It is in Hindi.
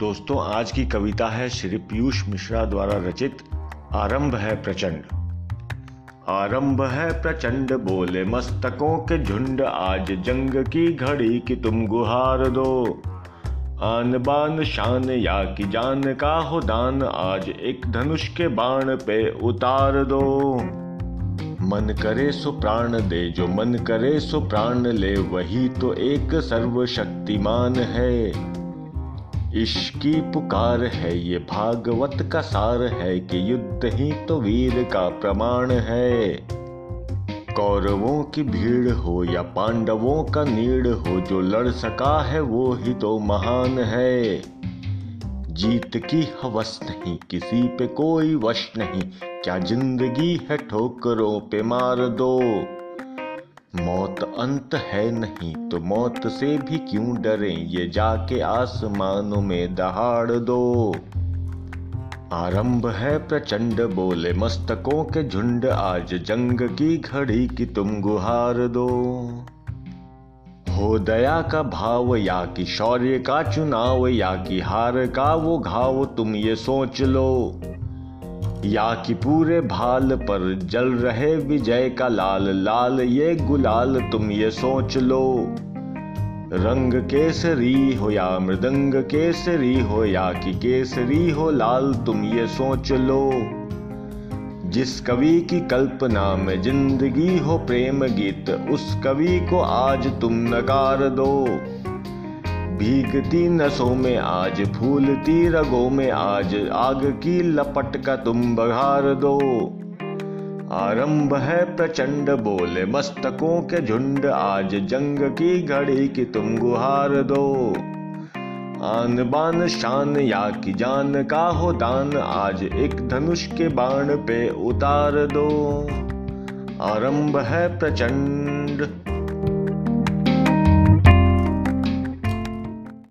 दोस्तों, आज की कविता है श्री पीयूष मिश्रा द्वारा रचित आरंभ है प्रचंड। आरंभ है प्रचंड, बोले मस्तकों के झुंड, आज जंग की घड़ी की तुम गुहार दो। आन बान शान या की जान का हो दान, आज एक धनुष के बाण पे उतार दो। मन करे सो प्राण दे, जो मन करे सो प्राण ले, वही तो एक सर्वशक्तिमान है। इश्क की पुकार है, ये भागवत का सार है, कि युद्ध ही तो वीर का प्रमाण है। कौरवों की भीड़ हो या पांडवों का नीड़ हो, जो लड़ सका है वो ही तो महान है। जीत की हवस नहीं, किसी पे कोई वश नहीं, क्या जिंदगी है ठोकरों पे मार दो। मौत अंत है नहीं, तो मौत से भी क्यों डरें, ये जाके आसमानों में दहाड़ दो। आरंभ है प्रचंड, बोले मस्तकों के झुंड, आज जंग की घड़ी की तुम गुहार दो। हो दया का भाव या कि शौर्य का चुनाव, या कि हार का वो घाव तुम ये सोच लो। या कि पूरे भाल पर जल रहे विजय का लाल, लाल ये गुलाल तुम ये सोच लो। रंग केसरी हो या मृदंग केसरी हो, या कि केसरी हो लाल तुम ये सोच लो। जिस कवि की कल्पना में जिंदगी हो प्रेम गीत, उस कवि को आज तुम नकार दो। भीगती नसों में आज, फूलती रगों में आज, आग की लपट का तुम बघार दो। आरंभ है प्रचंड, बोले मस्तकों के झुंड, आज जंग की घड़ी की तुम गुहार दो। आन बान शान या की जान का हो दान, आज एक धनुष के बाण पे उतार दो। आरंभ है प्रचंड।